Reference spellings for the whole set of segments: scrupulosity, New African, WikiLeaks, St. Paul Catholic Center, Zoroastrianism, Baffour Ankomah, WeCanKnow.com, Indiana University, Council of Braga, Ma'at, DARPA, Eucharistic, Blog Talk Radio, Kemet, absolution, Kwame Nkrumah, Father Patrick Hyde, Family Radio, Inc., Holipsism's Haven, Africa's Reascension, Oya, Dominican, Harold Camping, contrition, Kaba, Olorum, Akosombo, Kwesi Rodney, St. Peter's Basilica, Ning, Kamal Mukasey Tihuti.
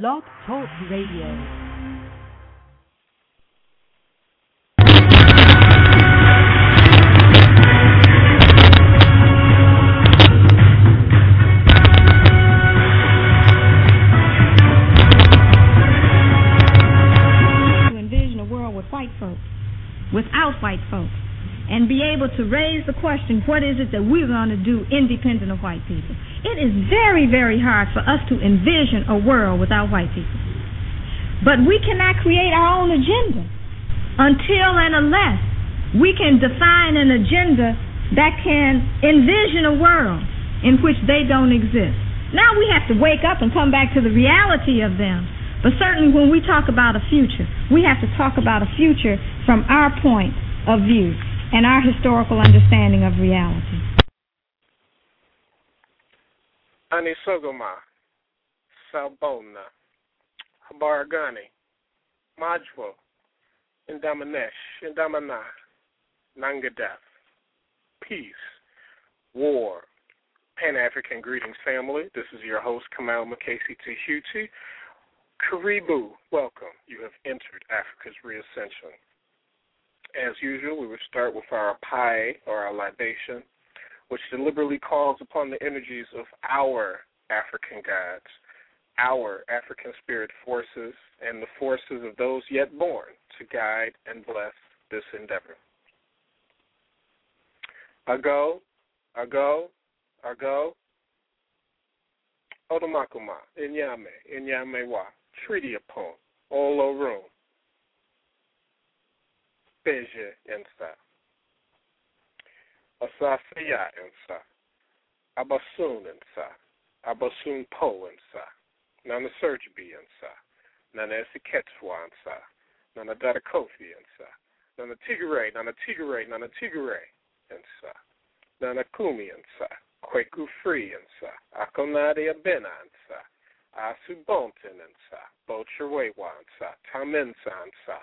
Blog Talk Radio. Without white folks, and be able to raise the question, what is it that we're going to do independent of white people? It is very, very hard for us to envision a world without white people. But we cannot create our own agenda until and unless we can define an agenda that can envision a world in which they don't exist. Now we have to wake up and come back to the reality of them. But certainly when we talk about a future, we have to talk about a future from our point of view and our historical understanding of reality. Anisogoma, Salbona, Habaragani, Majwa, Ndamanesh, Ndamana, Nangadef. Peace, war, Pan-African greetings, family. This is your host, Kamal Mukasey Tihuti. Karibu, welcome. You have entered Africa's Reascension. As usual, we will start with our pai, or our libation, which deliberately calls upon the energies of our African gods, our African spirit forces, and the forces of those yet born to guide and bless this endeavor. Ago, Ago, Ago, Odomakuma, Inyame, Inyamewa, Treaty Upon, Olorum, Beja Ensa, Asafia Ensa, Abasun Ensa, Abasun Po Ensa, Nana Sergibi Ensa, Nana Esiketswa Ensa, Nana Dadakofi Ensa, Nana Tigray, Nana Tigray, Nana Tigray Ensa, Nana Kumi Ensa, Kweku Free Ensa, Akonade Abena Ensa, Asubonten Ensa, Bocherwewa Ensa, Tamensa Ensa,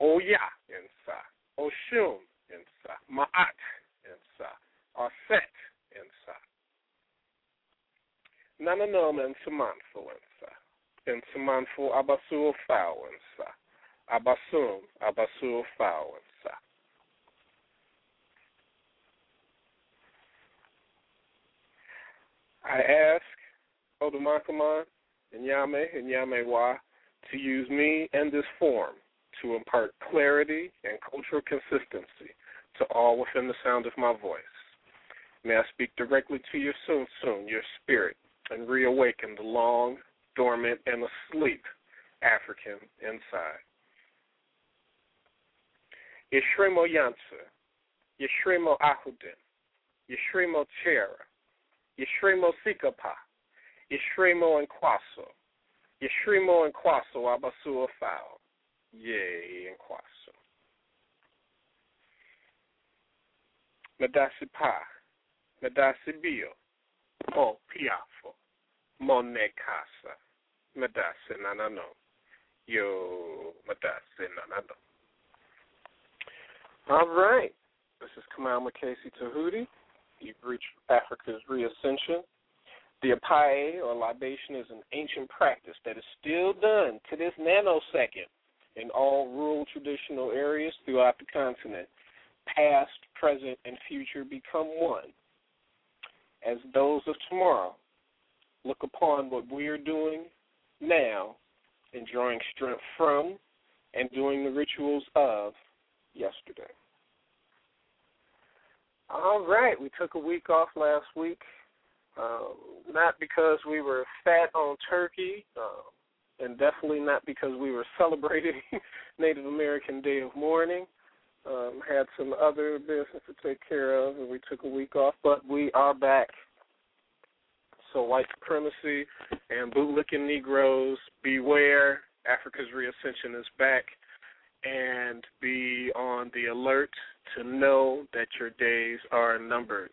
Oya Ensa, Oshun Ensa, Ma'at Ensa, Aset Ensa. Nananom Ensamanfu Ensa, Ensamanfu Abasu Ofau Ensa, Abasum Abasu Ofau Ensa. I ask Odomakamon and Yame and Yamewa to use me and this form to impart clarity and cultural consistency to all within the sound of my voice. May I speak directly to your soon, your spirit, and reawaken the long, dormant, and asleep African inside. Yeshremo Yansa, Yeshremo Ahudin, Yeshremo Chera, Yeshremo Sikapa, Yeshremo Nkwaso, Yeshremo Nkwaso Abasu Afao. Yay, Nkwaso. Madasi Pa, Madasi Bio, Mo Piafo, Mone Kasa, Madasi Nanano, Yo Madasi Nanano. All right, this is Kamal Mukasey Tihuti. You've reached Africa's Reascension. The apae, or libation, is an ancient practice that is still done to this nanosecond in all rural traditional areas throughout the continent. Past, present, and future become one. As those of tomorrow look upon what we are doing now and drawing strength from and doing the rituals of yesterday. All right, we took a week off last week, not because we were fat on turkey, and definitely not because we were celebrating Native American Day of Mourning. Had some other business to take care of, and we took a week off, but we are back. So white supremacy and bootlicking Negroes, beware. Africa's Reascension is back, and be on the alert to know that your days are numbered.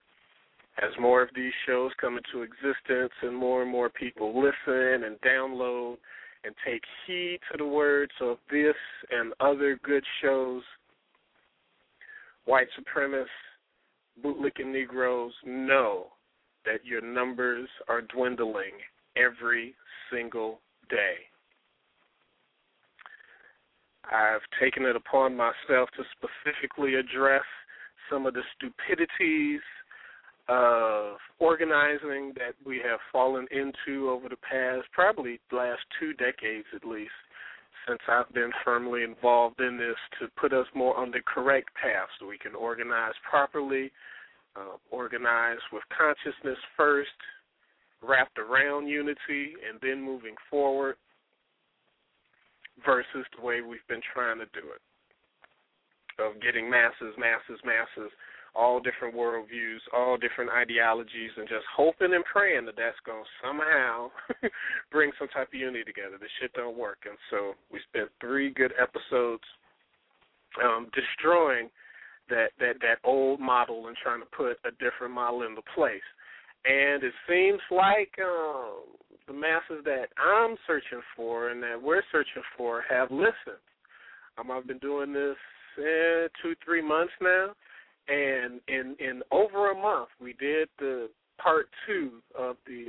As more of these shows come into existence and more people listen and download and take heed to the words of this and other good shows, white supremacists, bootlicking Negroes, know that your numbers are dwindling every single day. I've taken it upon myself to specifically address some of the stupidities of organizing that we have fallen into over the past, probably last 2 decades at least, since I've been firmly involved in this, to put us more on the correct path so we can organize properly, organize with consciousness first, wrapped around unity, and then moving forward versus the way we've been trying to do it, of getting masses, all different worldviews, all different ideologies, and just hoping and praying that that's going to somehow bring some type of unity together. This shit don't work. And so we spent 3 good episodes destroying that old model and trying to put a different model into place. And it seems like the masses that I'm searching for and that we're searching for have listened. I've been doing this 2-3 months now. And in over a month, we did the part 2 of the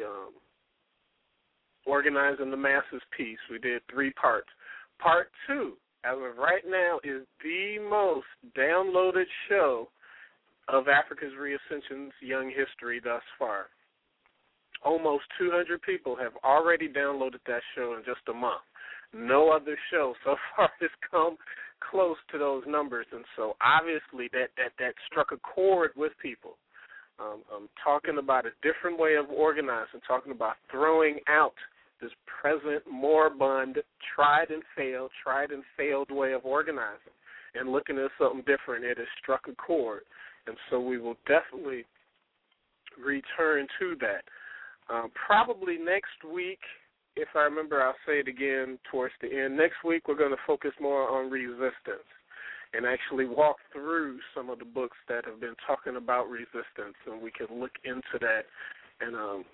Organizing the Masses piece. We did 3 parts. Part 2, as of right now, is the most downloaded show of Africa's Reascension's young history thus far. Almost 200 people have already downloaded that show in just a month. No other show so far has come close to those numbers, and so obviously that struck a chord with people. I'm talking about a different way of organizing, talking about throwing out this present moribund, tried and failed way of organizing and looking at something different. It has struck a chord, and so we will definitely return to that. Probably next week, if I remember, I'll say it again towards the end. Next week, we're going to focus more on resistance and actually walk through some of the books that have been talking about resistance, and we can look into that. And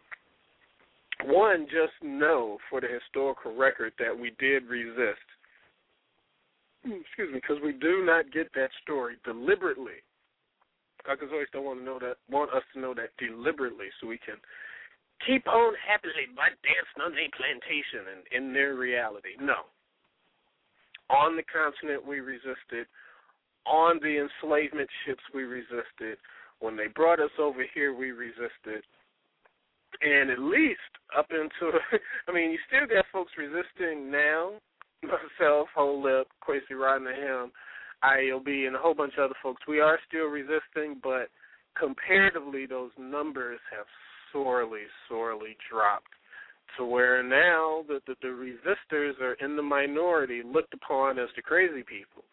one, just know for the historical record that we did resist. Excuse me, because we do not get that story deliberately. Always don't want us to know that deliberately, so we can keep on happily butt dancing on the plantation and in their reality. No. On the continent, we resisted. On the enslavement ships, we resisted. When they brought us over here, we resisted. And at least up until, you still got folks resisting now. Myself, Holip, Kwesi Rodney, ILB, and a whole bunch of other folks. We are still resisting, but comparatively, those numbers have sorely dropped to where now the resistors are in the minority, looked upon as the crazy people.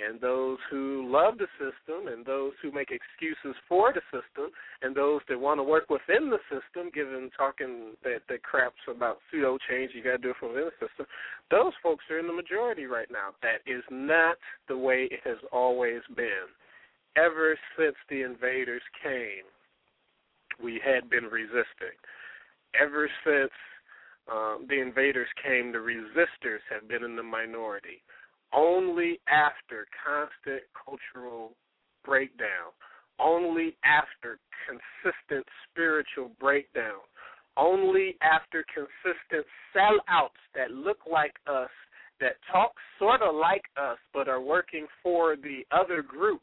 And those who love the system and those who make excuses for the system and those that want to work within the system, given talking that crap's about pseudo change, you got to do it from within the system, those folks are in the majority right now. That is not the way it has always been. Ever since the invaders came, we had been resisting. Ever since the invaders came, the resistors have been in the minority. Only after constant cultural breakdown, only after consistent spiritual breakdown, only after consistent sellouts that look like us, that talk sort of like us but are working for the other group,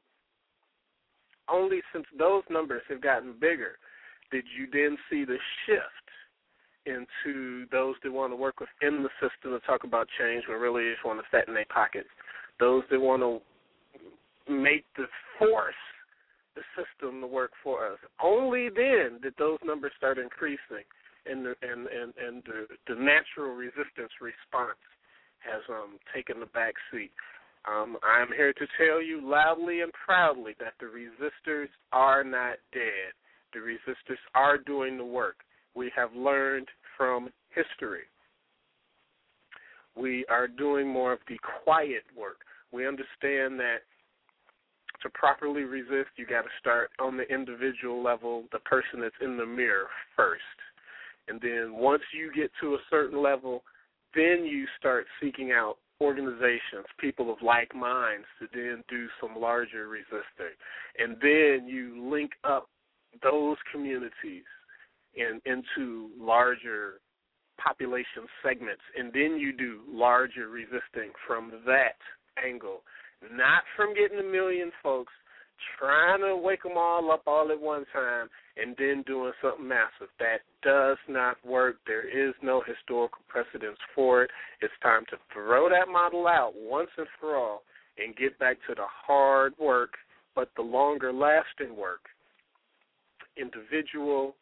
only since those numbers have gotten bigger did you then see the shift into those that want to work within the system to talk about change when really they just want to fatten their pockets, those that want to make the force the system to work for us. Only then did those numbers start increasing, and the natural resistance response has taken the back seat. I'm here to tell you loudly and proudly that the resistors are not dead. The resistors are doing the work. We have learned from history. We are doing more of the quiet work. We understand that to properly resist, you got to start on the individual level, the person that's in the mirror first. And then once you get to a certain level, then you start seeking out organizations, people of like minds, to then do some larger resisting. And then you link up those communities into larger population segments, and then you do larger resisting from that angle, not from getting a million folks, trying to wake them all up all at one time, and then doing something massive. That does not work. There is no historical precedence for it. It's time to throw that model out once and for all and get back to the hard work, but the longer-lasting work, individual,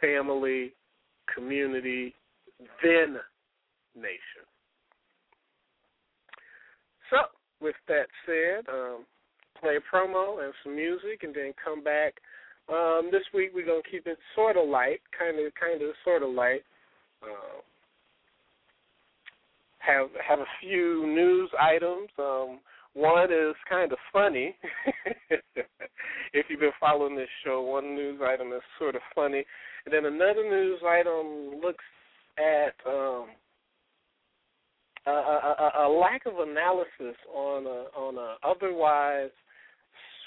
family, community, then nation. So, with that said, play a promo and some music and then come back. This week we're going to keep it sort of light, kind of, sort of light. Have a few news items. One is kind of funny. If you've been following this show, one news item is sort of funny. And then another news item looks at a lack of analysis on a otherwise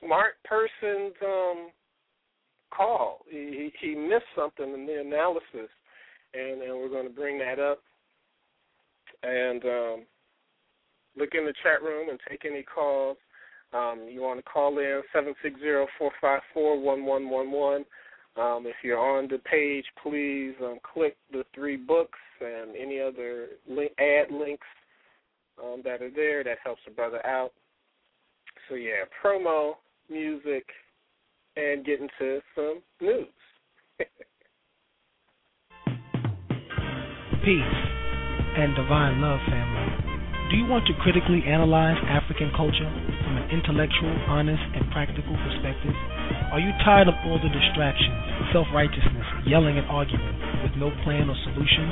smart person's call. He missed something in the analysis, and we're going to bring that up. And look in the chat room and take any calls. You want to call in 760-454-1111. If you're on the page, please click the three books and any other ad links that are there. That helps the brother out. So, yeah, promo, music, and getting to some news. Peace and divine love, family. Do you want to critically analyze African culture from an intellectual, honest, and practical perspective? Are you tired of all the distractions, self-righteousness, yelling and arguing with no plan or solution?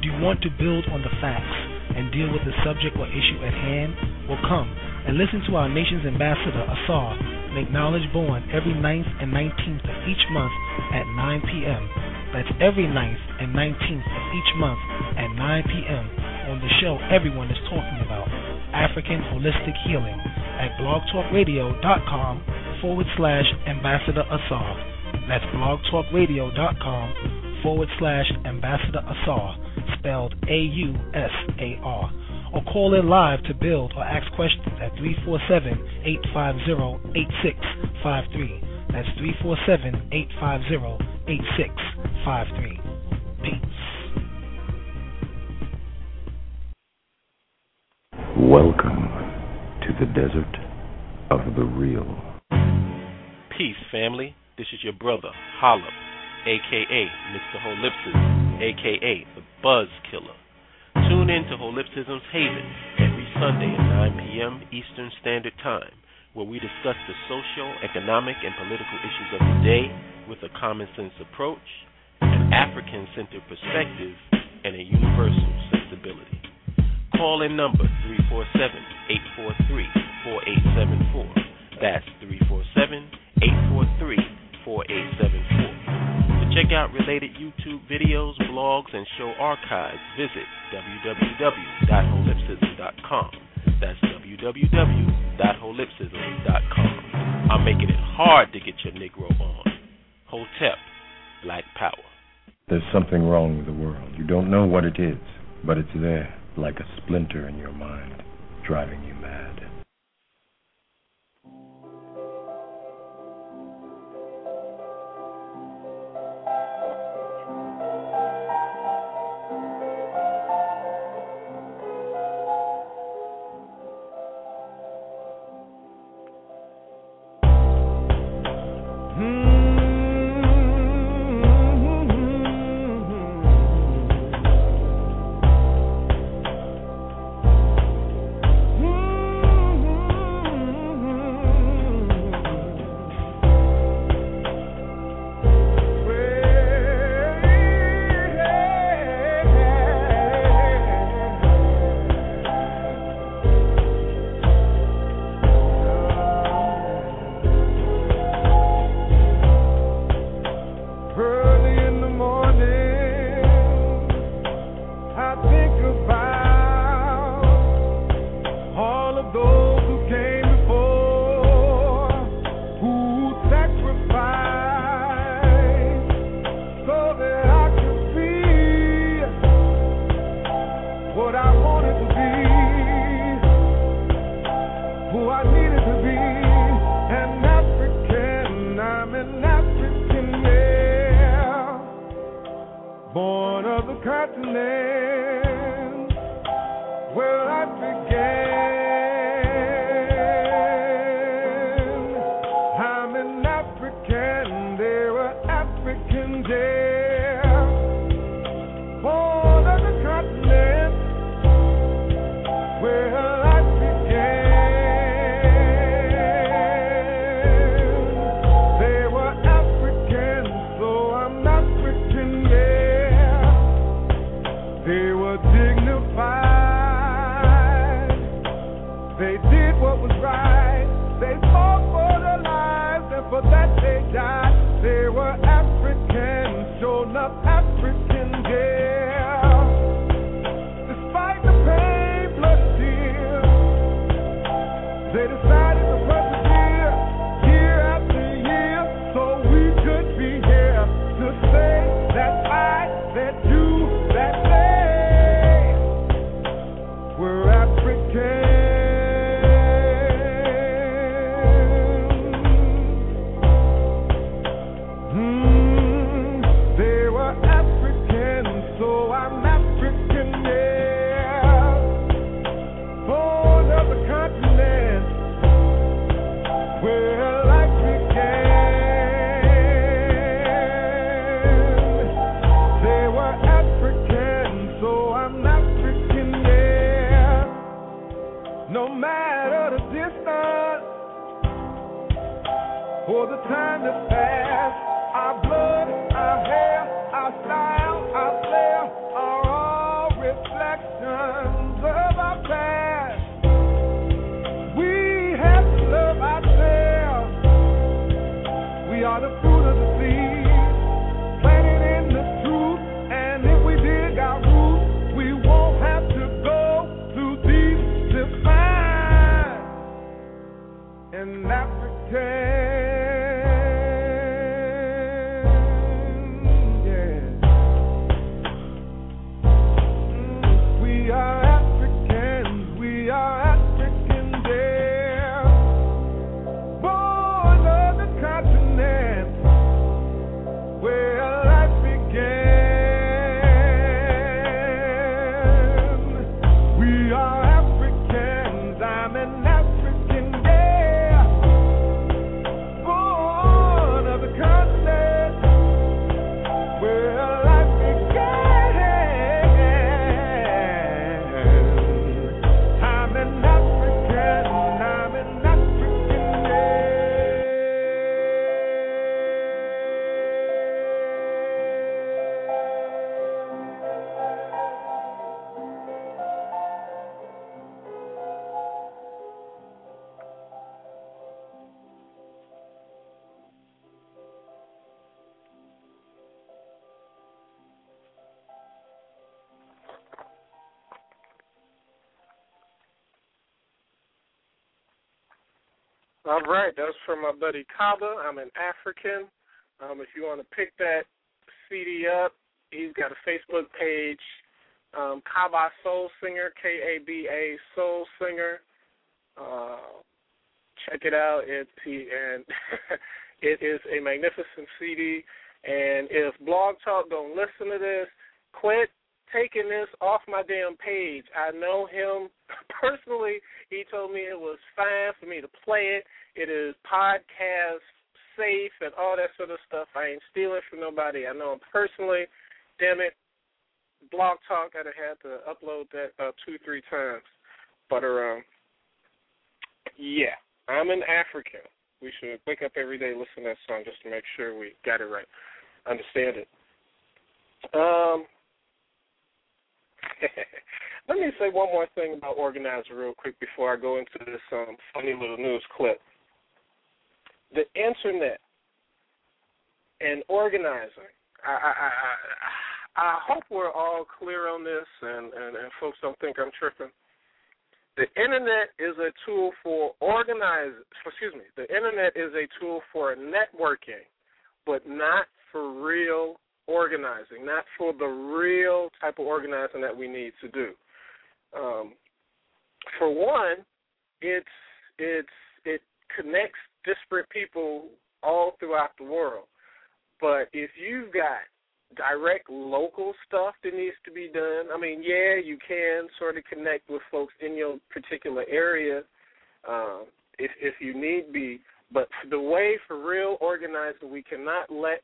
Do you want to build on the facts and deal with the subject or issue at hand? Well, come and listen to our nation's ambassador, Asar, make knowledge born every 9th and 19th of each month at 9 p.m. That's every 9th and 19th of each month at 9 p.m. on the show everyone is talking about, African Holistic Healing, at blogtalkradio.com/Ambassador Asar. That's blogtalkradio.com/Ambassador Asar, spelled A-U-S-A-R. Or call in live to build or ask questions at 347-850-8653. That's 347-850-8653. Peace. Welcome to the desert of the real. Peace, family. This is your brother, Holip, a.k.a. Mr. Holipsism, a.k.a. the Buzz Killer. Tune in to Holipsism's Haven every Sunday at 9 p.m. Eastern Standard Time, where we discuss the social, economic, and political issues of the day with a common-sense approach, an African-centered perspective, and a universal sensibility. Call-in number 347-843-4874. That's 347-843-4874. Check out related YouTube videos, blogs, and show archives. Visit www.holipsism.com. That's www.holipsism.com. I'm making it hard to get your Negro on. Hotep, Black Power. There's something wrong with the world. You don't know what it is, but it's there, like a splinter in your mind, driving you mad. what I wanted to be, who I needed to be, an African, I'm an African, yeah, born of the continent, where life began. All right, that's from my buddy Kaba. I'm an African. If you want to pick that CD up, he's got a Facebook page, Kaba Soul Singer, K-A-B-A Soul Singer. Check it out. It is a magnificent CD. And if Blog Talk don't listen to this, quit taking this off my damn page. I know him personally. He told me it was fine for me to play it. It is podcast safe and all that sort of stuff. I ain't stealing from nobody. I know him personally. Damn it. Blog Talk, I'd have had to upload that 2-3 times. But, yeah, I'm an African. We should wake up every day, listen to that song just to make sure we got it right. Understand it. Let me say one more thing about Organizer real quick before I go into this funny little news clip. The Internet and organizing, I hope we're all clear on this and folks don't think I'm tripping. The Internet is a tool for the Internet is a tool for networking, but not for real organizing, not for the real type of organizing that we need to do. for one, it connects disparate people all throughout the world. But if you've got direct local stuff that needs to be done, I mean, yeah, you can sort of connect with folks in your particular area if you need be. But the way for real organizing, we cannot let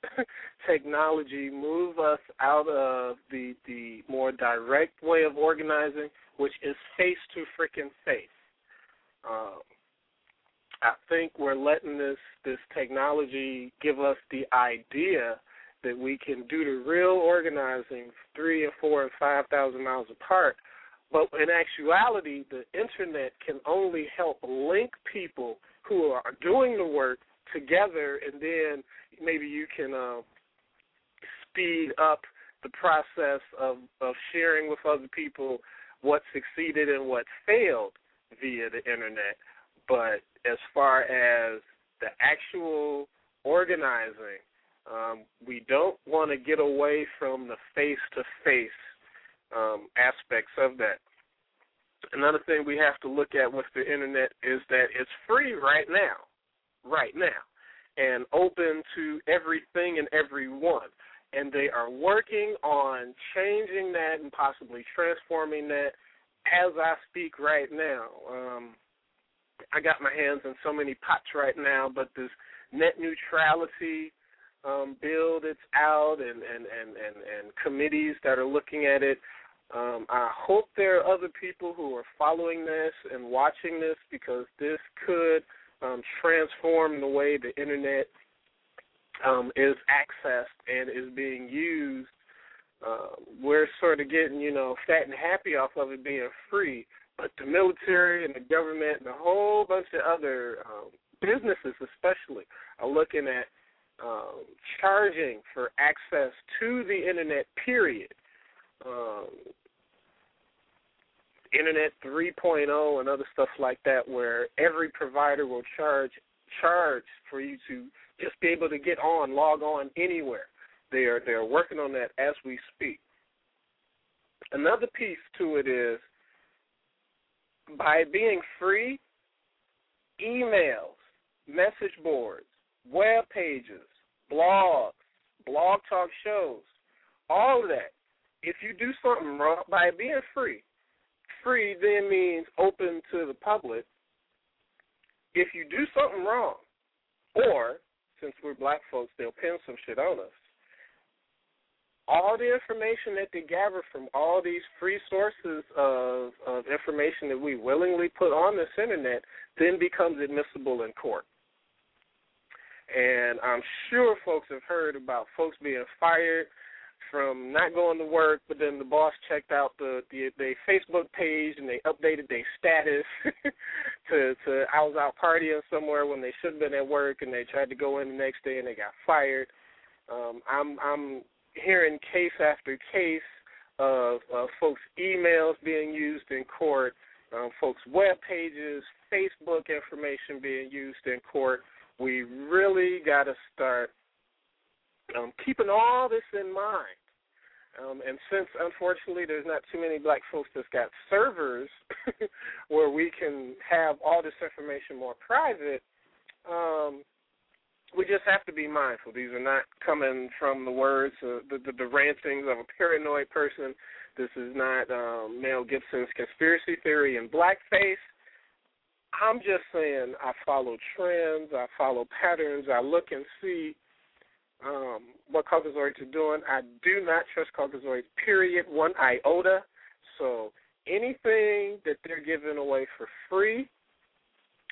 technology move us out of the more direct way of organizing, which is face to freaking face. I think we're letting this technology give us the idea that we can do the real organizing 3 or 4 and 5,000 miles apart. But in actuality, the internet can only help link people who are doing the work together, and then maybe you can speed up the process of sharing with other people what succeeded and what failed via the internet. But as far as the actual organizing, we don't want to get away from the face-to-face aspects of that. Another thing we have to look at with the internet is that it's free right now, and open to everything and everyone. And they are working on changing that and possibly transforming that as I speak right now. I got my hands in so many pots right now, but this net neutrality bill that's out and committees that are looking at it, I hope there are other people who are following this and watching this, because this could transform the way the internet is accessed and is being used. We're sort of getting, fat and happy off of it being free, but the military and the government and a whole bunch of other businesses especially are looking at charging for access to the internet, period. Internet 3.0 and other stuff like that, where every provider will charge for you to just be able to get on, log on anywhere. They're working on that as we speak. Another piece to it is, by being free, emails, message boards, web pages, blogs, blog talk shows, all of that. If you do something wrong, by being free then means open to the public. If you do something wrong, or since we're black folks, they'll pin some shit on us, all the information that they gather from all these free sources of information that we willingly put on this internet then becomes admissible in court. And I'm sure folks have heard about folks being fired from not going to work, but then the boss checked out their Facebook page and they updated their status to I was out partying somewhere when they should have been at work, and they tried to go in the next day and they got fired. I'm hearing case after case of folks' emails being used in court, folks' web pages, Facebook information being used in court. We really got to start keeping all this in mind. And since, unfortunately, there's not too many black folks that's got servers where we can have all this information more private, we just have to be mindful. These are not coming from the words, the rantings of a paranoid person. This is not Mel Gibson's conspiracy theory and blackface. I'm just saying I follow trends, I follow patterns, I look and see what Caucasoids are doing. I do not trust Caucasoids, period, one iota. So anything that they're giving away for free,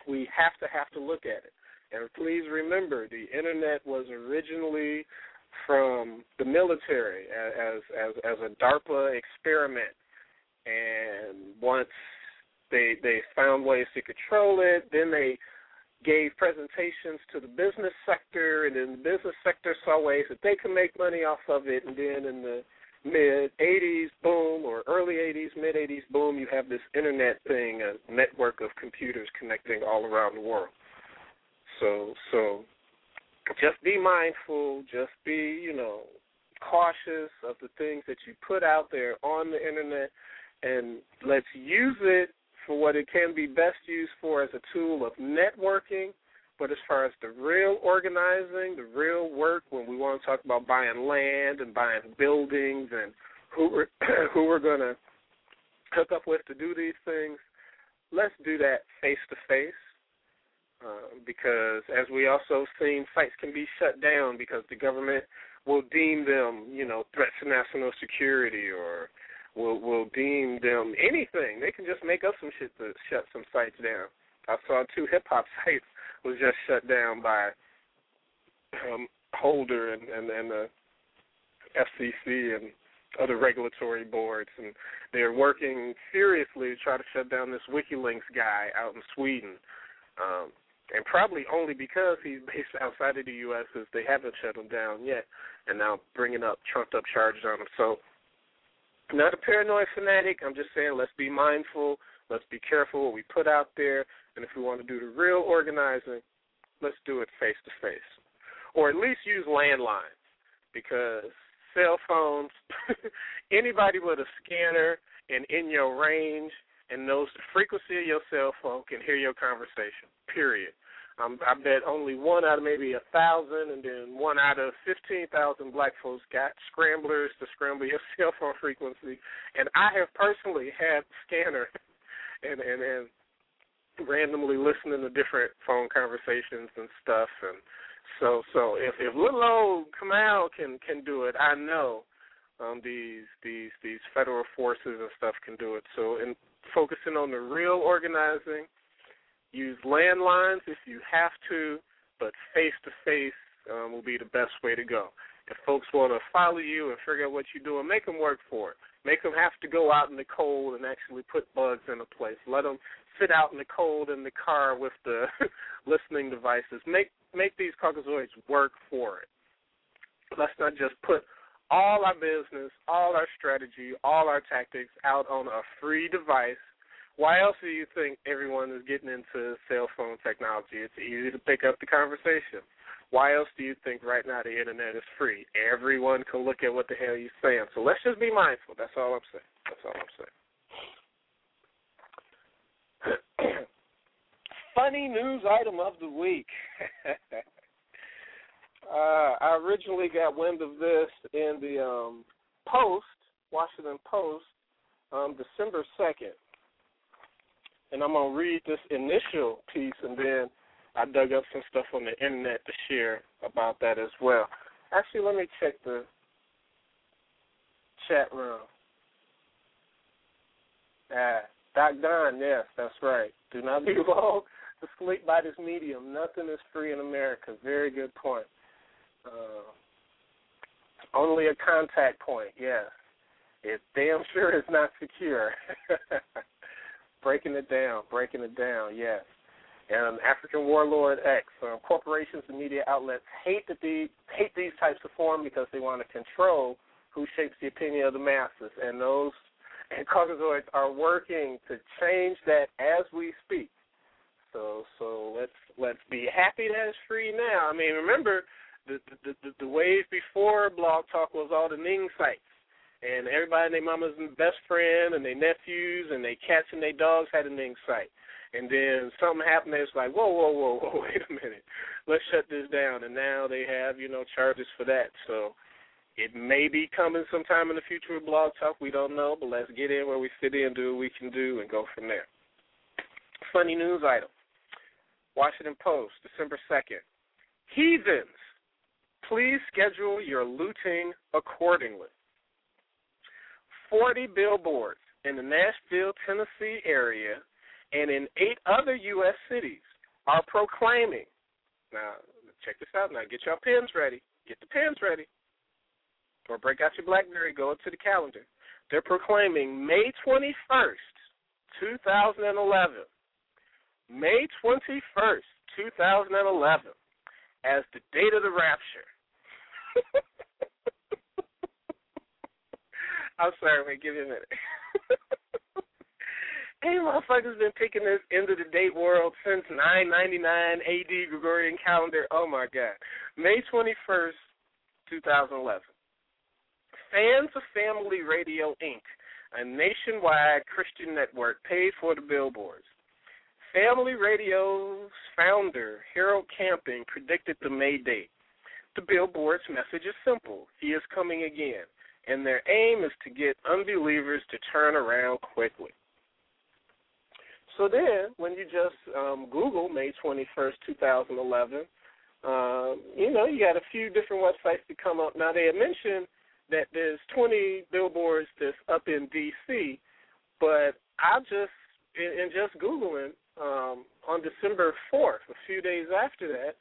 we have to look at it. And please remember, the internet was originally from the military as a DARPA experiment. And once they found ways to control it, then they gave presentations to the business sector, and then the business sector saw ways that they could make money off of it. And then in the mid-'80s, boom, or early '80s, mid-'80s, boom, you have this internet thing, a network of computers connecting all around the world. So just be mindful, just be, cautious of the things that you put out there on the internet, and let's use it for what it can be best used for as a tool of networking. But as far as the real organizing, the real work, when we want to talk about buying land and buying buildings and who we're going to hook up with to do these things, let's do that face-to-face. Because as we also seen, sites can be shut down because the government will deem them, you know, threats to national security, or will deem them anything. They can just make up some shit to shut some sites down. I saw 2 hip-hop sites was just shut down by Holder and the FCC and other regulatory boards, and they're working seriously to try to shut down this WikiLeaks guy out in Sweden. And probably only because he's based outside of the U.S. is they haven't shut him down yet, and now bringing up trumped-up charges on him. So not a paranoid fanatic. I'm just saying let's be mindful. Let's be careful what we put out there. And if we want to do the real organizing, let's do it face-to-face. Or at least use landlines, because cell phones, anybody with a scanner and in your range and knows the frequency of your cell phone can hear your conversation, period. I bet only 1 out of maybe 1,000 and then 1 out of 15,000 black folks got scramblers to scramble your cell phone frequency. And I have personally had scanner and randomly listening to different phone conversations and stuff. And so if little old Kamal can do it, I know these federal forces and stuff can do it. So in focusing on the real organizing, use landlines if you have to, but face-to-face will be the best way to go. If folks want to follow you and figure out what you're doing, make them work for it. Make them have to go out in the cold and actually put bugs in a place. Let them sit out in the cold in the car with the listening devices. Make these Caucasoids work for it. Let's not just put all our business, all our strategy, all our tactics out on a free device. Why else do you think everyone is getting into cell phone technology? It's easy to pick up the conversation. Why else do you think right now the Internet is free? Everyone can look at what the hell you're saying. So let's just be mindful. That's all I'm saying. Funny news item of the week. I originally got wind of this in the Washington Post, December 2nd. And I'm going to read this initial piece, and then I dug up some stuff on the Internet to share about that as well. Actually, let me check the chat room. Doc Don, yes, that's right. Do not be lulled to sleep by this medium. Nothing is free in America. Very good point. Only a contact point, yes. It damn sure is not secure. Breaking it down, yes. And African Warlord X, corporations and media outlets hate these types of forms because they want to control who shapes the opinion of the masses. And those Caucasoids are working to change that as we speak. So let's be happy that it's free now. I mean, remember the wave before Blog Talk was all the Ning sites. And everybody and their mama's best friend and their nephews and their cats and their dogs had a Ning site. And then something happened, it's like, whoa, wait a minute. Let's shut this down. And now they have, charges for that. So it may be coming sometime in the future with Blog Talk. We don't know, but let's get in where we fit in, do what we can do, and go from there. Funny news item. Washington Post, December 2nd. Heathens, please schedule your looting accordingly. 40 billboards in the Nashville, Tennessee area and in 8 other U.S. cities are proclaiming. Now, check this out. Now, get your pens ready. Get the pens ready. Or break out your BlackBerry. Go up to the calendar. They're proclaiming May 21st, 2011. May 21st, 2011 as the date of the rapture. I'm sorry, wait, give me a minute. Hey, motherfuckers been picking this end-of-the-date world since 999 A.D. Gregorian calendar. Oh, my God. May 21st, 2011. Fans of Family Radio, Inc. a nationwide Christian network, paid for the billboards. Family Radio's founder, Harold Camping, predicted the May date. The billboard's message is simple. He is coming again, and their aim is to get unbelievers to turn around quickly. So then, when you just Google May 21st, 2011, you know, you got a few different websites that come up. Now, they had mentioned that there's 20 billboards that's up in D.C., but I just, in just Googling, on December 4th, a few days after that,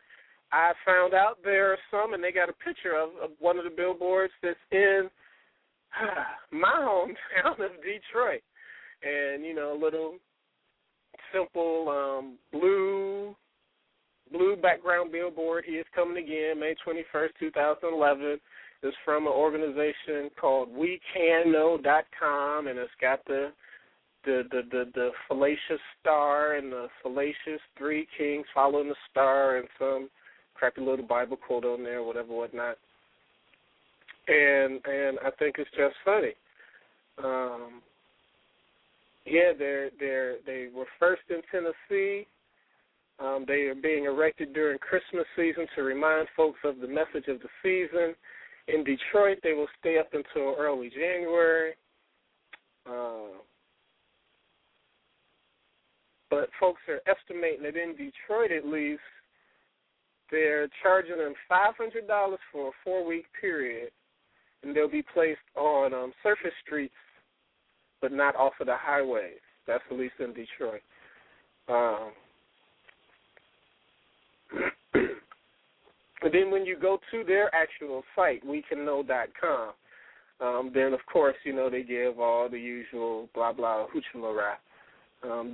I found out there are some, and they got a picture of one of the billboards that's in my hometown of Detroit. And, you know, a little simple blue background billboard. He is coming again, May 21st, 2011. It's from an organization called WeCanKnow.com, and it's got the fallacious star and the fallacious three kings following the star and some crappy little Bible quote on there, whatever, whatnot. And I think it's just funny. Yeah, they were first in Tennessee. They are being erected during Christmas season to remind folks of the message of the season. In Detroit, they will stay up until early January. But folks are estimating that in Detroit, at least, they're charging them $500 for a 4-week period, and they'll be placed on surface streets, but not off of the highways. That's at least in Detroit. And then when you go to their actual site, WeCanKnow.com, then, of course, you know, they give all the usual blah, blah, hoochie-la-rah.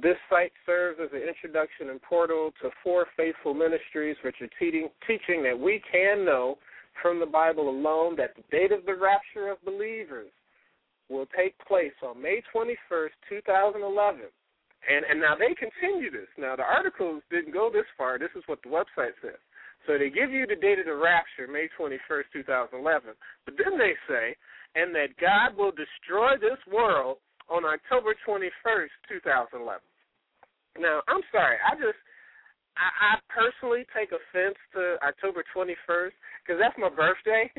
This site serves as an introduction and portal to four faithful ministries which are teaching that we can know from the Bible alone that the date of the rapture of believers will take place on May 21st, 2011. And now they continue this. Now, the articles didn't go this far. This is what the website says. So they give you the date of the rapture, May 21st, 2011. But then they say, and that God will destroy this world on October 21st, 2011. Now, I'm sorry. I personally take offense to October 21st because that's my birthday.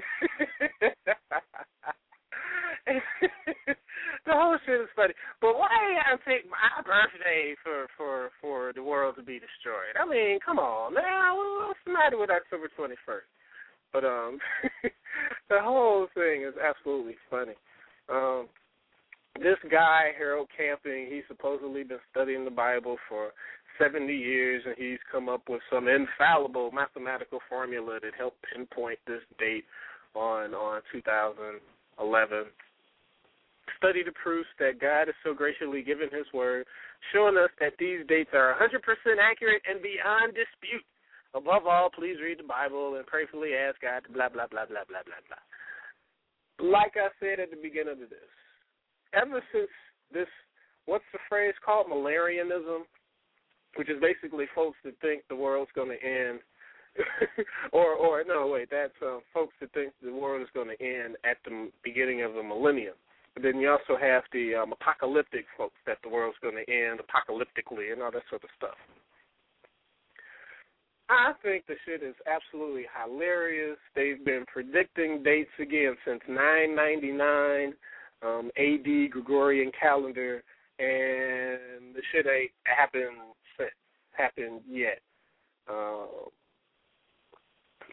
The whole shit is funny. But why I pick my birthday for the world to be destroyed? I mean, come on. Now, what's the matter with October 21st? But the whole thing is absolutely funny. This guy, Harold Camping, he's supposedly been studying the Bible for 70 years, and he's come up with some infallible mathematical formula that helped pinpoint this date on 2011. Study the proofs that God has so graciously given his word, showing us that these dates are 100% accurate and beyond dispute. Above all, please read the Bible and prayerfully ask God to blah, blah, blah, blah, blah, blah, blah. Like I said at the beginning of this, ever since this, what's the phrase called, malarianism, which is basically folks that think the world's going to end, that's folks that think the world is going to end at the beginning of the millennium. But then you also have the apocalyptic folks that the world's going to end apocalyptically and all that sort of stuff. I think the shit is absolutely hilarious. They've been predicting dates again since 999 A.D. Gregorian calendar, and the shit ain't happened yet.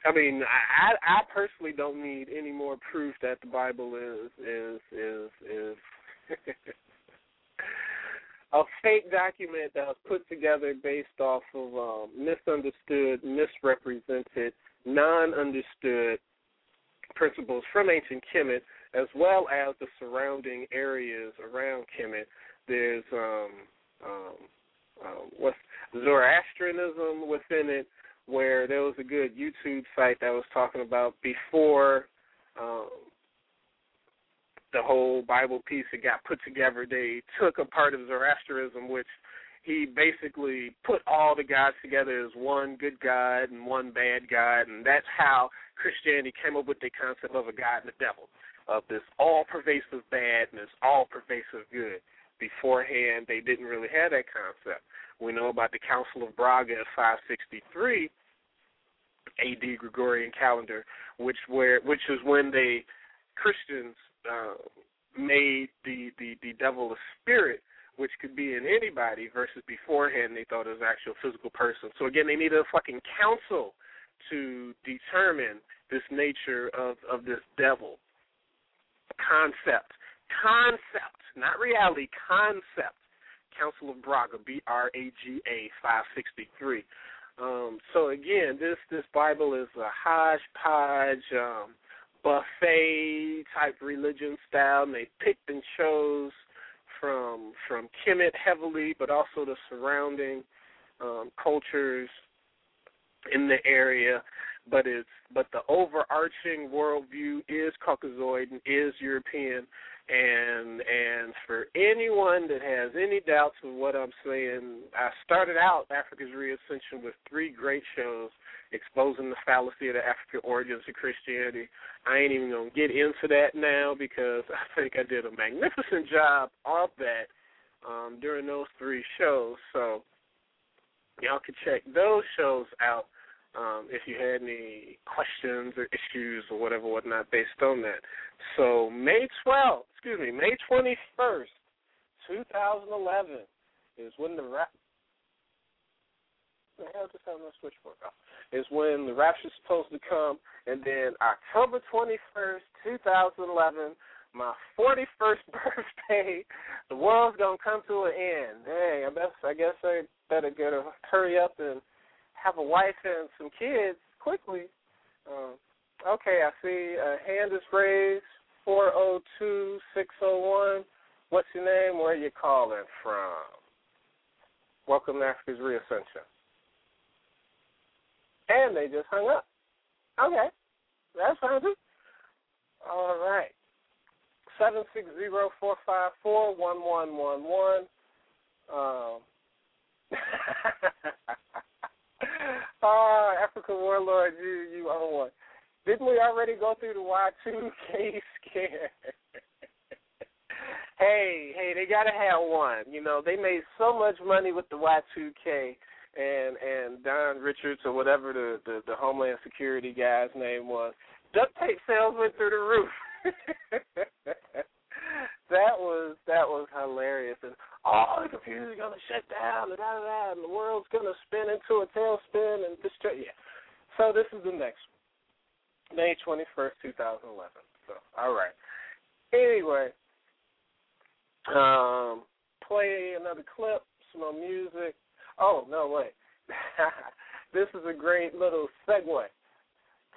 I mean, I personally don't need any more proof that the Bible is a fake document that was put together based off of misunderstood, misrepresented, non-understood principles from ancient Kemet, as well as the surrounding areas around Kemet. There's Zoroastrianism within it, where there was a good YouTube site that was talking about before the whole Bible piece that got put together, they took a part of Zoroastrianism, which he basically put all the gods together as one good god and one bad god, and that's how Christianity came up with the concept of a god and a devil. of this all-pervasive bad and this all-pervasive good. Beforehand, they didn't really have that concept. We know about the Council of Braga in 563 A.D. Gregorian calendar, which is when the Christians made the devil a spirit, which could be in anybody, versus beforehand they thought it was an actual physical person. So again, they needed a fucking council to determine this nature of this devil. Concept, not reality, concept. Council of Braga, B-R-A-G-A, 563. So again, this Bible is a hodgepodge, buffet-type religion style, and they picked and chose from Kemet heavily, but also the surrounding cultures in the area. But the overarching worldview is Caucasoid and is European. And for anyone that has any doubts of what I'm saying, I started out Africa's Reascension with 3 great shows exposing the fallacy of the African origins of Christianity. I ain't even going to get into that now because I think I did a magnificent job of that during those 3 shows. So y'all can check those shows out if you had any questions or issues or whatnot based on that. So May 21st, 2011 is when the rapture is supposed to come, and then October 21st, 2011, my 41st birthday, the world's gonna come to an end. Dang, I guess I better get a hurry up and have a wife and some kids quickly. Okay, I see a hand is raised, 402-601. What's your name? Where are you calling from? Welcome to Africa's Reascension. And they just hung up. Okay, that's fine too. All right. 760-454-1111. Africa Warlord, you own one. Didn't we already go through the Y2K scare? hey, they gotta have one. You know, they made so much money with the Y2K and Don Richards or whatever the Homeland Security guy's name was. Duct tape sales went through the roof. That was hilarious, and all the computers are gonna shut down, and the world's gonna spin into a tailspin and destroy. Yeah. So this is the next one, May 21st, 2011. So all right. Anyway, play another clip, some more music. Oh no, wait. This is a great little segue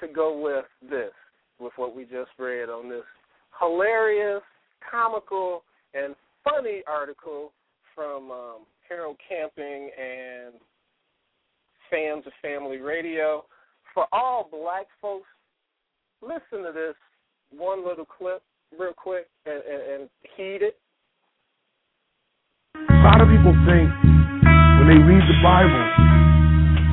to go with this, with what we just read on this hilarious, comical, and funny article from Harold Camping and fans of Family Radio. For all black folks, listen to this one little clip real quick and heed it. A lot of people think when they read the Bible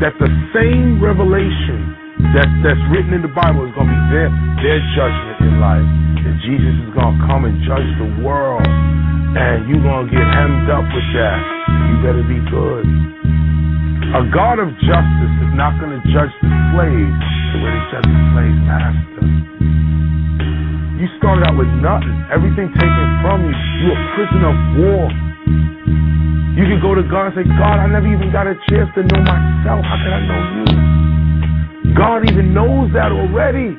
that the same revelation that's written in the Bible is going to be their judgment in life. That Jesus is going to come and judge the world, and you're going to get hemmed up with that. You better be good. A God of justice is not going to judge the slaves the way they judge the slave master. You started out with nothing. Everything taken from you. You're a prisoner of war. You can go to God and say, God, I never even got a chance to know myself. How can I know you? God even knows that already.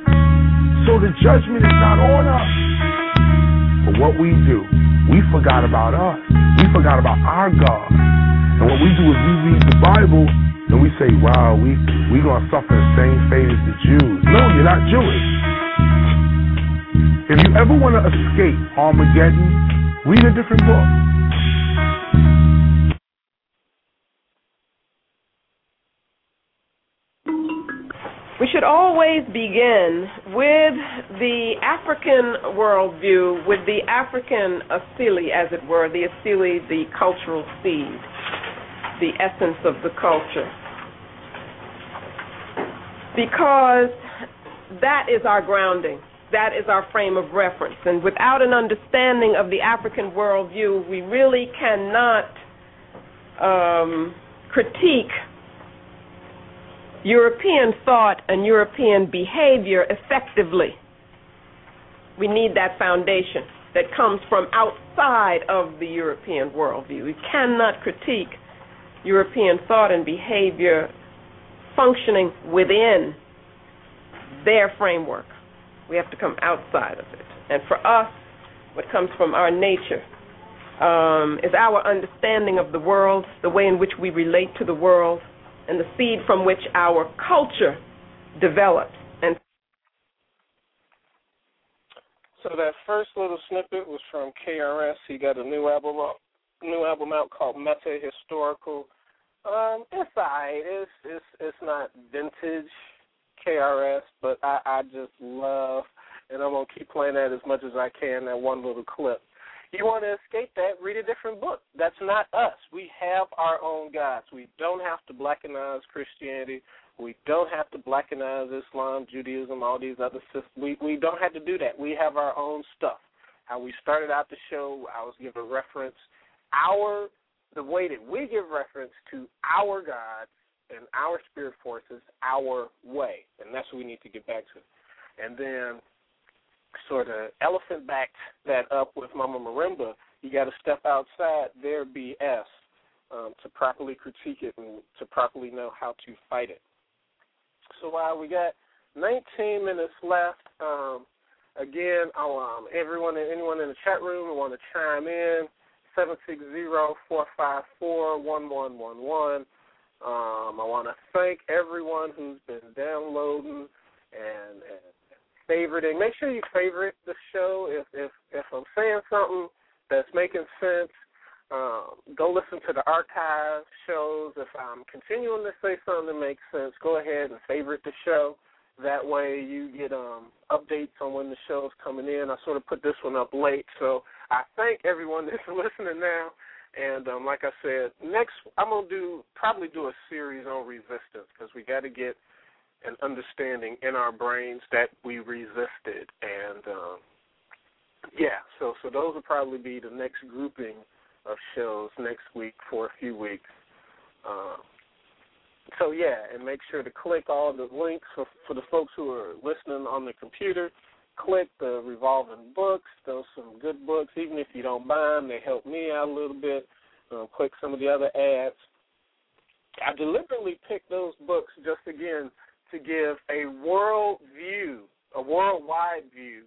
So the judgment is not on us. But what we do, we forgot about us. We forgot about our God. And what we do is we read the Bible and we say, wow, we going to suffer the same fate as the Jews. No, you're not Jewish. If you ever want to escape Armageddon, read a different book. We should always begin with the African worldview, with the African Asili, as it were, the Asili, the cultural seed, the essence of the culture, because that is our grounding. that is our frame of reference. And without an understanding of the African worldview, we really cannot critique European thought and European behavior effectively. We need that foundation that comes from outside of the European worldview. We cannot critique European thought and behavior functioning within their framework. We have to come outside of it. And for us, what comes from our nature is our understanding of the world, the way in which we relate to the world, and the seed from which our culture develops. And so that first little snippet was from KRS. He got a new album out called Meta Historical. It's all right. It's not vintage KRS, but I just love, and I'm going to keep playing that as much as I can, that one little clip. You want to escape that, read a different book. That's not us. We have our own gods. We don't have to blackenize Christianity. We don't have to blackenize Islam, Judaism, all these other systems. We don't have to do that. We have our own stuff. How we started out the show, I was giving reference. The way that we give reference to our gods and our spirit forces, our way, and that's what we need to get back to. And then sort of elephant-backed that up with Mama Marimba, you got to step outside their BS to properly critique it and to properly know how to fight it. So while we got 19 minutes left, again, everyone and anyone in the chat room want to chime in, 760-454-1111. I want to thank everyone who's been downloading and favoriting. Make sure you favorite the show. If I'm saying something that's making sense, go listen to the archive shows. If I'm continuing to say something that makes sense, go ahead and favorite the show. That way you get updates on when the show's coming in. I sort of put this one up late, so I thank everyone that's listening now. And like I said, next I'm going to do a series on resistance because we got to get an understanding in our brains that we resisted. And, so those will probably be the next grouping of shows next week for a few weeks. And make sure to click all the links for the folks who are listening on the computer. Click the revolving books. Those are some good books. Even if you don't buy them, they help me out a little bit. Click some of the other ads. I deliberately picked those books just, again, to give a worldwide view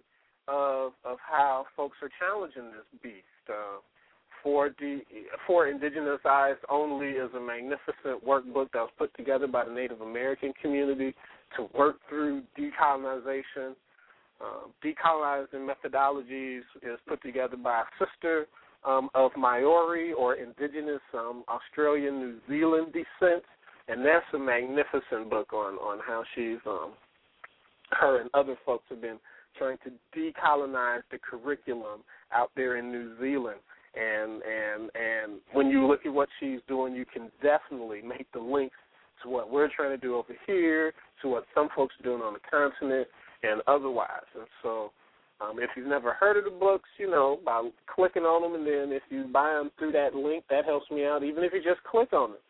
of how folks are challenging this beast. For Indigenous Eyes Only is a magnificent workbook that was put together by the Native American community to work through decolonization. Decolonizing Methodologies is put together by a sister of Maori or Indigenous Australian, New Zealand descent, and that's a magnificent book on how she's, her and other folks have been trying to decolonize the curriculum out there in New Zealand. And when you look at what she's doing, you can definitely make the links to what we're trying to do over here, to what some folks are doing on the continent, and otherwise. And so if you've never heard of the books, by clicking on them, and then if you buy them through that link, that helps me out. Even if you just click on it,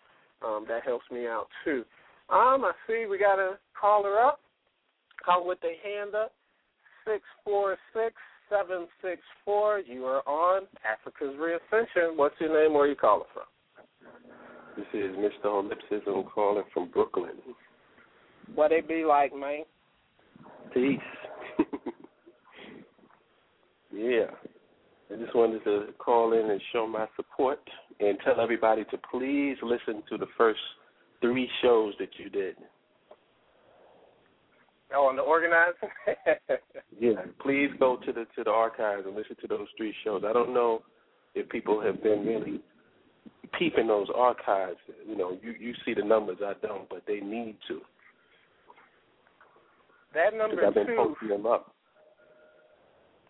that helps me out too. I see we got a caller up. Call with their hand up. 646-764. You are on Africa's Reascension. What's your name? Where are you calling from? This is Mr. Holipsism calling from Brooklyn. What it be like, man? Peace. Yeah. I just wanted to call in and show my support and tell everybody to please listen to the first 3 shows that you did. Oh, on the organizing? Yeah. Please go to the archives and listen to those 3 shows. I don't know if people have been really peeping those archives. You see the numbers, I don't, but they need to. That number 'cause I've been posting them up.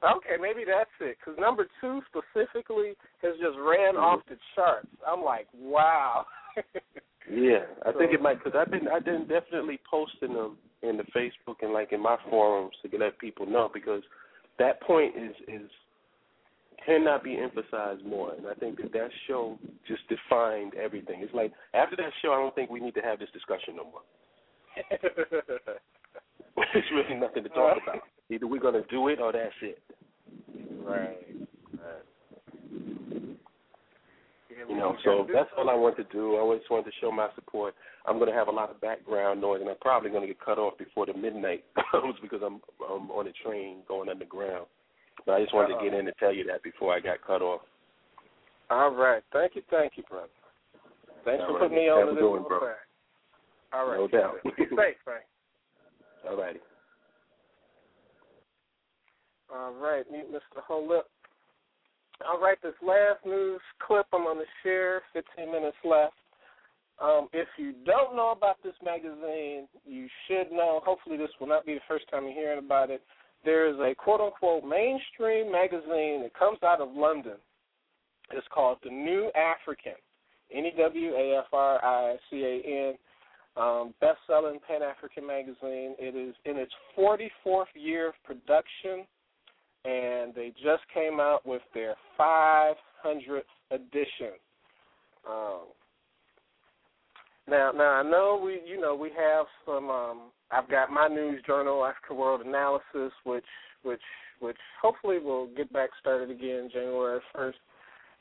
Okay, maybe that's it, because number 2 specifically has just ran off the charts. I'm like, wow. Yeah, I think it might, because I've been definitely posting them in the Facebook and like in my forums to let people know, because that point is cannot be emphasized more. And I think that show just defined everything. It's like after that show, I don't think we need to have this discussion no more. There's really nothing to talk about. Either we're gonna do it or that's it. Right. You know, so that's all I want to do. I always wanted to show my support. I'm going to have a lot of background noise, and I'm probably going to get cut off before the midnight comes because I'm on a train going underground. But I just wanted to get in and tell you that before I got cut off. All right. Thank you, brother. Thanks for putting me on to this one, bro. All right. No doubt. Be safe, Frank. All righty. All right. Meet Mr. Holip. All right, this last news clip I'm going to share, 15 minutes left. If you don't know about this magazine, you should know. Hopefully this will not be the first time you're hearing about it. There is a quote-unquote mainstream magazine that comes out of London. It's called The New African, NEWAFRICAN, best-selling Pan-African magazine. It is in its 44th year of production, and they just came out with their 500th edition. Now I know we have some. I've got my news journal, Africa World Analysis, which hopefully will get back started again January 1st,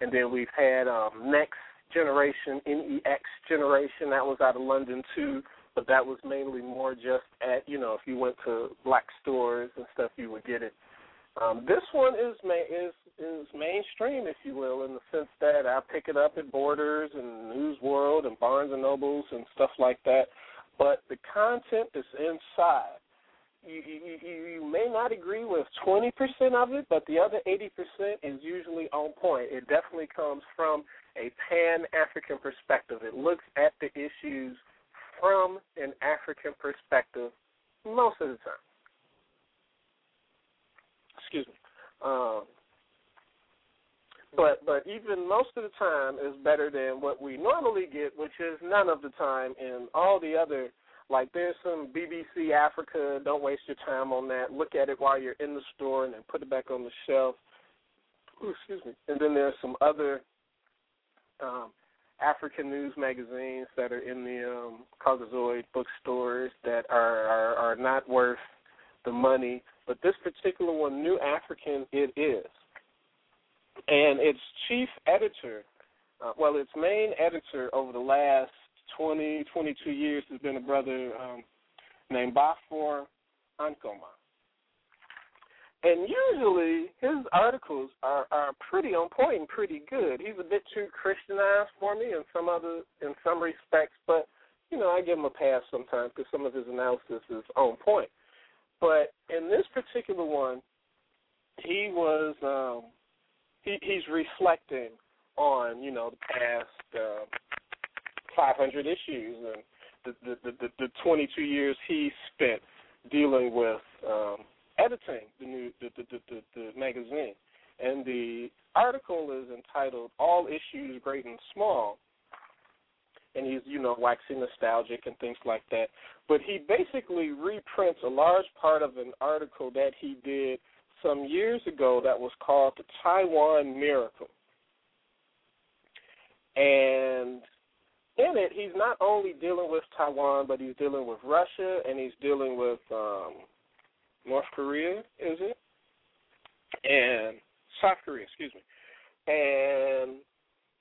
and then we've had Next Generation, NEX Generation, that was out of London too. But that was mainly more just at if you went to black stores and stuff, you would get it. This one is mainstream, if you will, in the sense that I pick it up at Borders and News World and Barnes and Nobles and stuff like that. But the content that's inside, you may not agree with 20% of it, but the other 80% is usually on point. It definitely comes from a Pan-African perspective. It looks at the issues from an African perspective most of the time. Excuse me. But even most of the time is better than what we normally get, which is none of the time, and all the other, like there's some BBC Africa, don't waste your time on that. Look at it while you're in the store and then put it back on the shelf. Ooh, excuse me. And then there's some other African news magazines that are in the Caucasoid bookstores that are not worth the money. But this particular one, New African, it is. And its chief editor, its main editor over the last 20, 22 years has been a brother named Baffour Ankomah. And usually his articles are pretty on point and pretty good. He's a bit too Christianized for me in some respects, but, I give him a pass sometimes because some of his analysis is on point. But in this particular one, he was he's reflecting on the past 500 issues and the 22 years he spent dealing with editing the magazine. And the article is entitled "All Issues Great and Small." And he's, waxing nostalgic and things like that. But he basically reprints a large part of an article that he did some years ago that was called The Taiwan Miracle. And in it, he's not only dealing with Taiwan, but he's dealing with Russia, and he's dealing with North Korea, is it? And South Korea, excuse me. And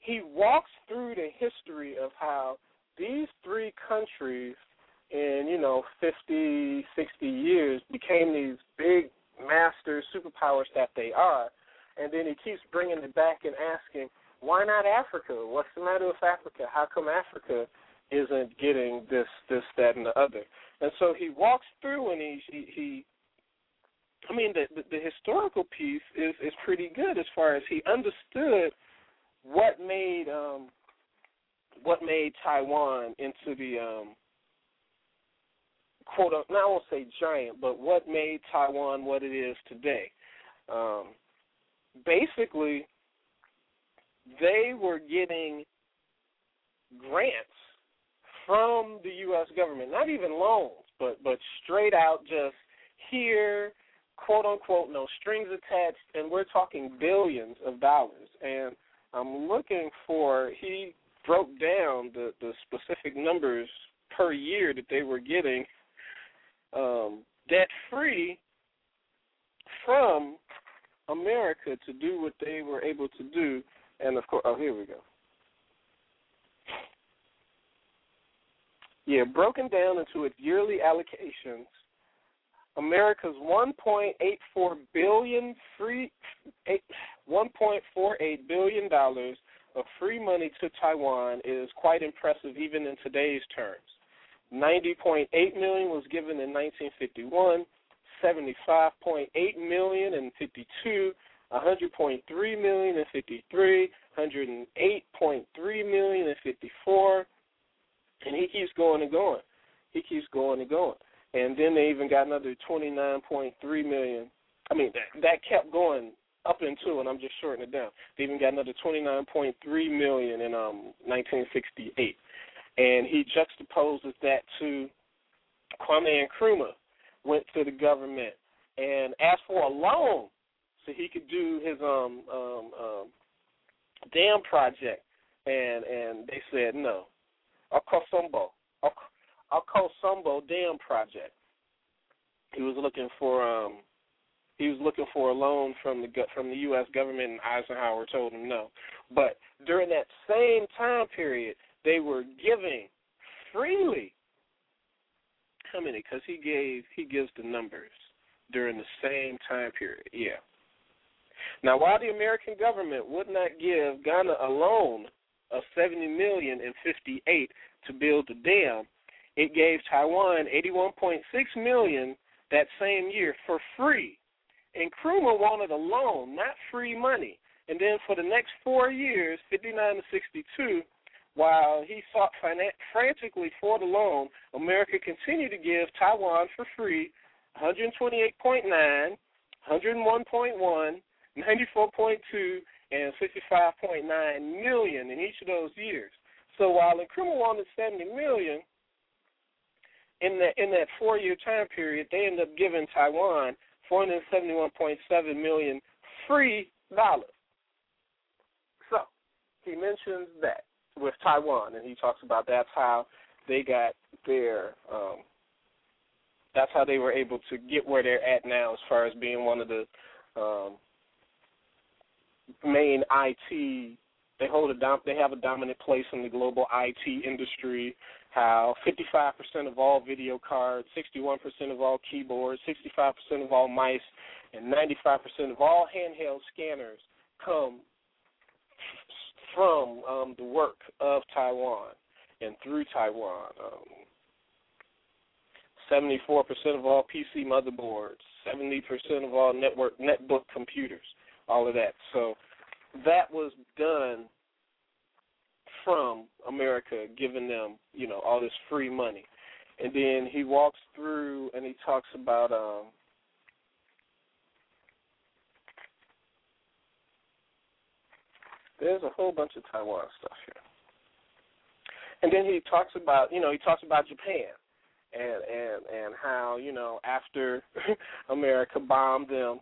he walks through the history of how these three countries in, 50, 60 years became these big master superpowers that they are. And then he keeps bringing it back and asking, why not Africa? What's the matter with Africa? How come Africa isn't getting this, that, and the other? And so he walks through and the historical piece is pretty good as far as he understood what made Taiwan into the quote unquote, I won't say giant, but what made Taiwan what it is today. Basically, they were getting grants not even loans, but straight out just here, quote unquote, no strings attached, and we're talking billions of dollars. And I'm looking for, he broke down the specific numbers per year that they were getting debt-free from America to do what they were able to do. And, of course, oh, here we go. Yeah, broken down into its yearly allocations, America's $1.48 billion of free money to Taiwan is quite impressive even in today's terms. $90.8 million was given in 1951, $75.8 million in 52, $100.3 million in 53, $108.3 million in 54, and he keeps going and going. And then they even got another $29.3 million. I mean, that kept going up into, and I'm just shorting it down. They even got another $29.3 million in 1968. And he juxtaposes that to Kwame Nkrumah went to the government and asked for a loan so he could do his dam project. And they said no. Akosombo Dam Project. He was looking for a loan from the U.S. government, and Eisenhower told him no. But during that same time period, they were giving freely. How many? Because he gives the numbers during the same time period. Yeah. Now, while the American government would not give Ghana a loan of $70 million in 1958 to build the dam, it gave Taiwan $81.6 million that same year for free. And Nkrumah wanted a loan, not free money. And then for the next 4 years, 59 to 62, while he sought frantically for the loan, America continued to give Taiwan for free $128.9, $101.1, $94.2, and $55.9 million in each of those years. So while Nkrumah wanted $70 million, in that four-year time period, they end up giving Taiwan $471.7 million free dollars. So he mentions that with Taiwan, and he talks about that's how they got their that's how they were able to get where they're at now as far as being one of the main IT. They have a dominant place in the global IT industry, how 55% of all video cards, 61% of all keyboards, 65% of all mice, and 95% of all handheld scanners come from the work of Taiwan and through Taiwan. 74% of all PC motherboards, 70% of all netbook computers, all of that. So that was done from America, giving them, you know, all this free money. And then he walks through and he talks about there's a whole bunch of Taiwan stuff here. And then he talks about, you know, Japan and how, you know, after America bombed them,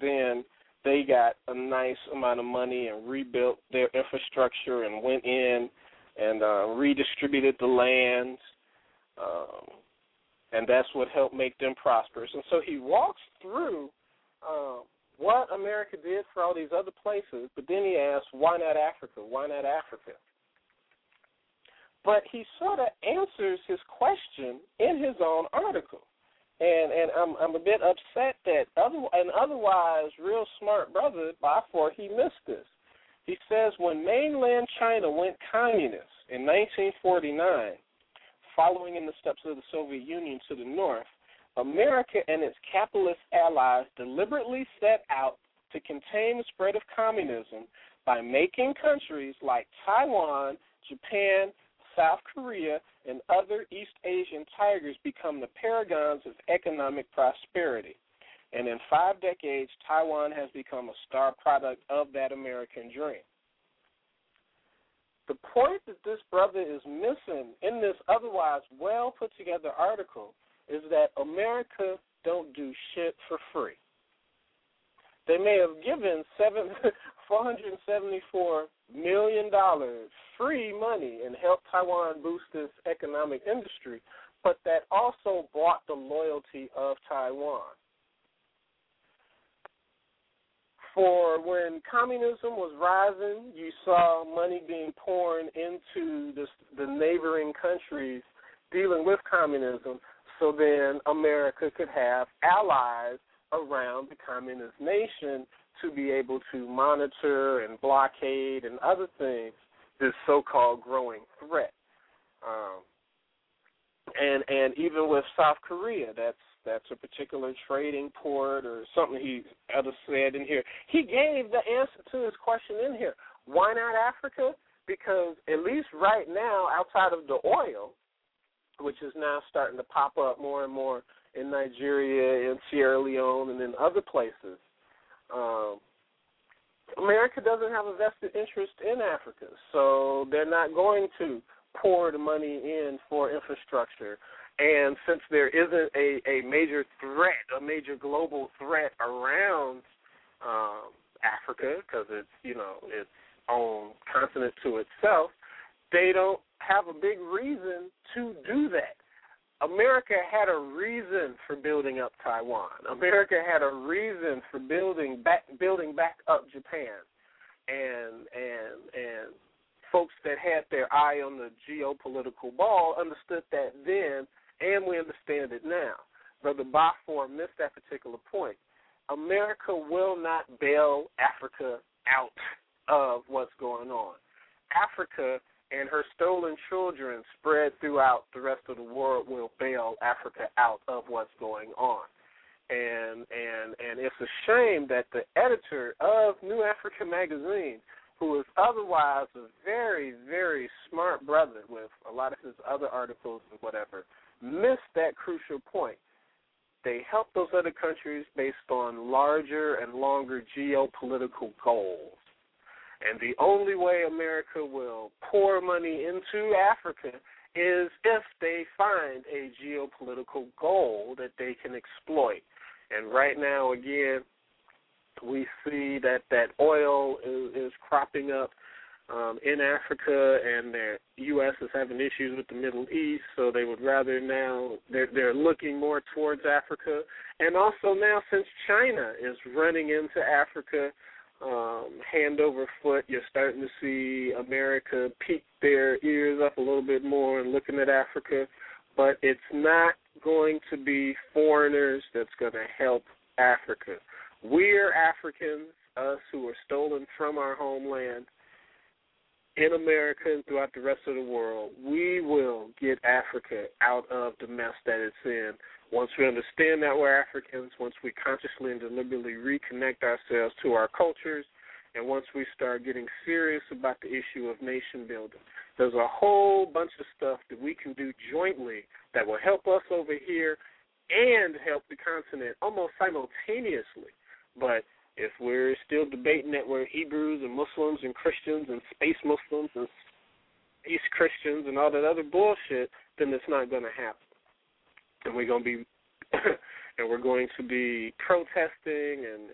then they got a nice amount of money and rebuilt their infrastructure and went in and redistributed the lands, and that's what helped make them prosperous. And so he walks through what America did for all these other places, but then he asks, why not Africa? Why not Africa? But he sort of answers his question in his own article. And I'm a bit upset that an otherwise real smart brother, Baffour, he missed this. He says when mainland China went communist in 1949, following in the steps of the Soviet Union to the north, America and its capitalist allies deliberately set out to contain the spread of communism by making countries like Taiwan, Japan, South Korea, and other East Asian tigers become the paragons of economic prosperity. And in 5 decades, Taiwan has become a star product of that American dream. The point that this brother is missing in this otherwise well-put-together article is that America don't do shit for free. They may have given $474 million free money and helped Taiwan boost its economic industry, but that also bought the loyalty of Taiwan. For when communism was rising, you saw money being poured into the neighboring countries dealing with communism, so then America could have allies around the communist nation to be able to monitor and blockade and other things, this so-called growing threat. And even with South Korea, that's a particular trading port or something he said in here. He gave the answer to his question in here. Why not Africa? Because at least right now, outside of the oil, which is now starting to pop up more and more in Nigeria, in Sierra Leone, and in other places, America doesn't have a vested interest in Africa, so they're not going to pour the money in for infrastructure. And since there isn't a major threat, a major global threat around Africa, because it's, you know, its own continent to itself, they don't have a big reason to do that. America had a reason for building up Taiwan. America had a reason for building back up Japan, and folks that had their eye on the geopolitical ball understood that then, and we understand it now. Brother Baffour missed that particular point. America will not bail Africa out of what's going on. Africa and her stolen children spread throughout the rest of the world will bail Africa out of what's going on. And it's a shame that the editor of New African magazine, who is otherwise a very, very smart brother with a lot of his other articles and whatever, missed that crucial point. They help those other countries based on larger and longer geopolitical goals. And the only way America will pour money into Africa is if they find a geopolitical goal that they can exploit. And right now, again, we see that oil is cropping up in Africa, and the U.S. is having issues with the Middle East, so they would rather now, they're looking more towards Africa. And also now, since China is running into Africa, hand over foot, you're starting to see America peek their ears up a little bit more and looking at Africa, but it's not going to be foreigners that's going to help Africa. We're Africans, us who are stolen from our homeland in America and throughout the rest of the world. We will get Africa out of the mess that it's in. Once we understand that we're Africans, once we consciously and deliberately reconnect ourselves to our cultures, and once we start getting serious about the issue of nation building, there's a whole bunch of stuff that we can do jointly that will help us over here and help the continent almost simultaneously. But if we're still debating that we're Hebrews and Muslims and Christians and space Muslims and East Christians and all that other bullshit, then it's not going to happen. And we're going to be protesting and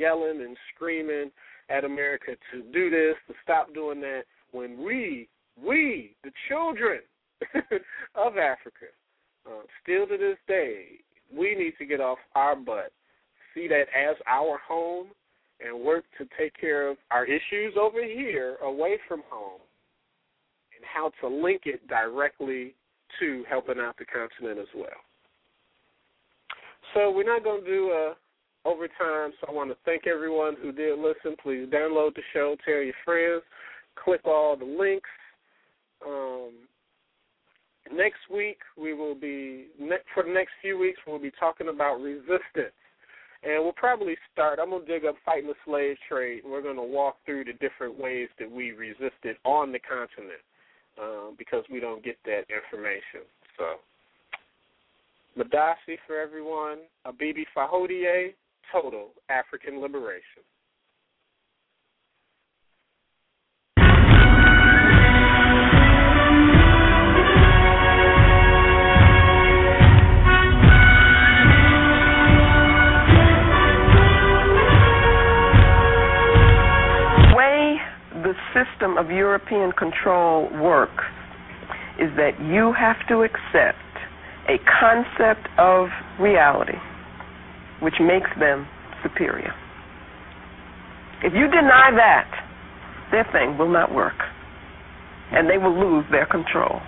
yelling and screaming at America to do this, to stop doing that, when we, the children of Africa, still to this day, we need to get off our butt, see that as our home, and work to take care of our issues over here away from home and how to link it directly to helping out the continent as well. So we're not going to do overtime, so I want to thank everyone who did listen. Please download the show, tell your friends, click all the links. Next week, for the next few weeks, we'll be talking about resistance. And we'll probably start, I'm going to dig up fighting the slave trade, and we're going to walk through the different ways that we resisted on the continent. Because we don't get that information. So, Madasi for everyone, Abibi Fahodie, total African liberation. system of European control works is that you have to accept a concept of reality which makes them superior. If you deny that, their thing will not work, and they will lose their control.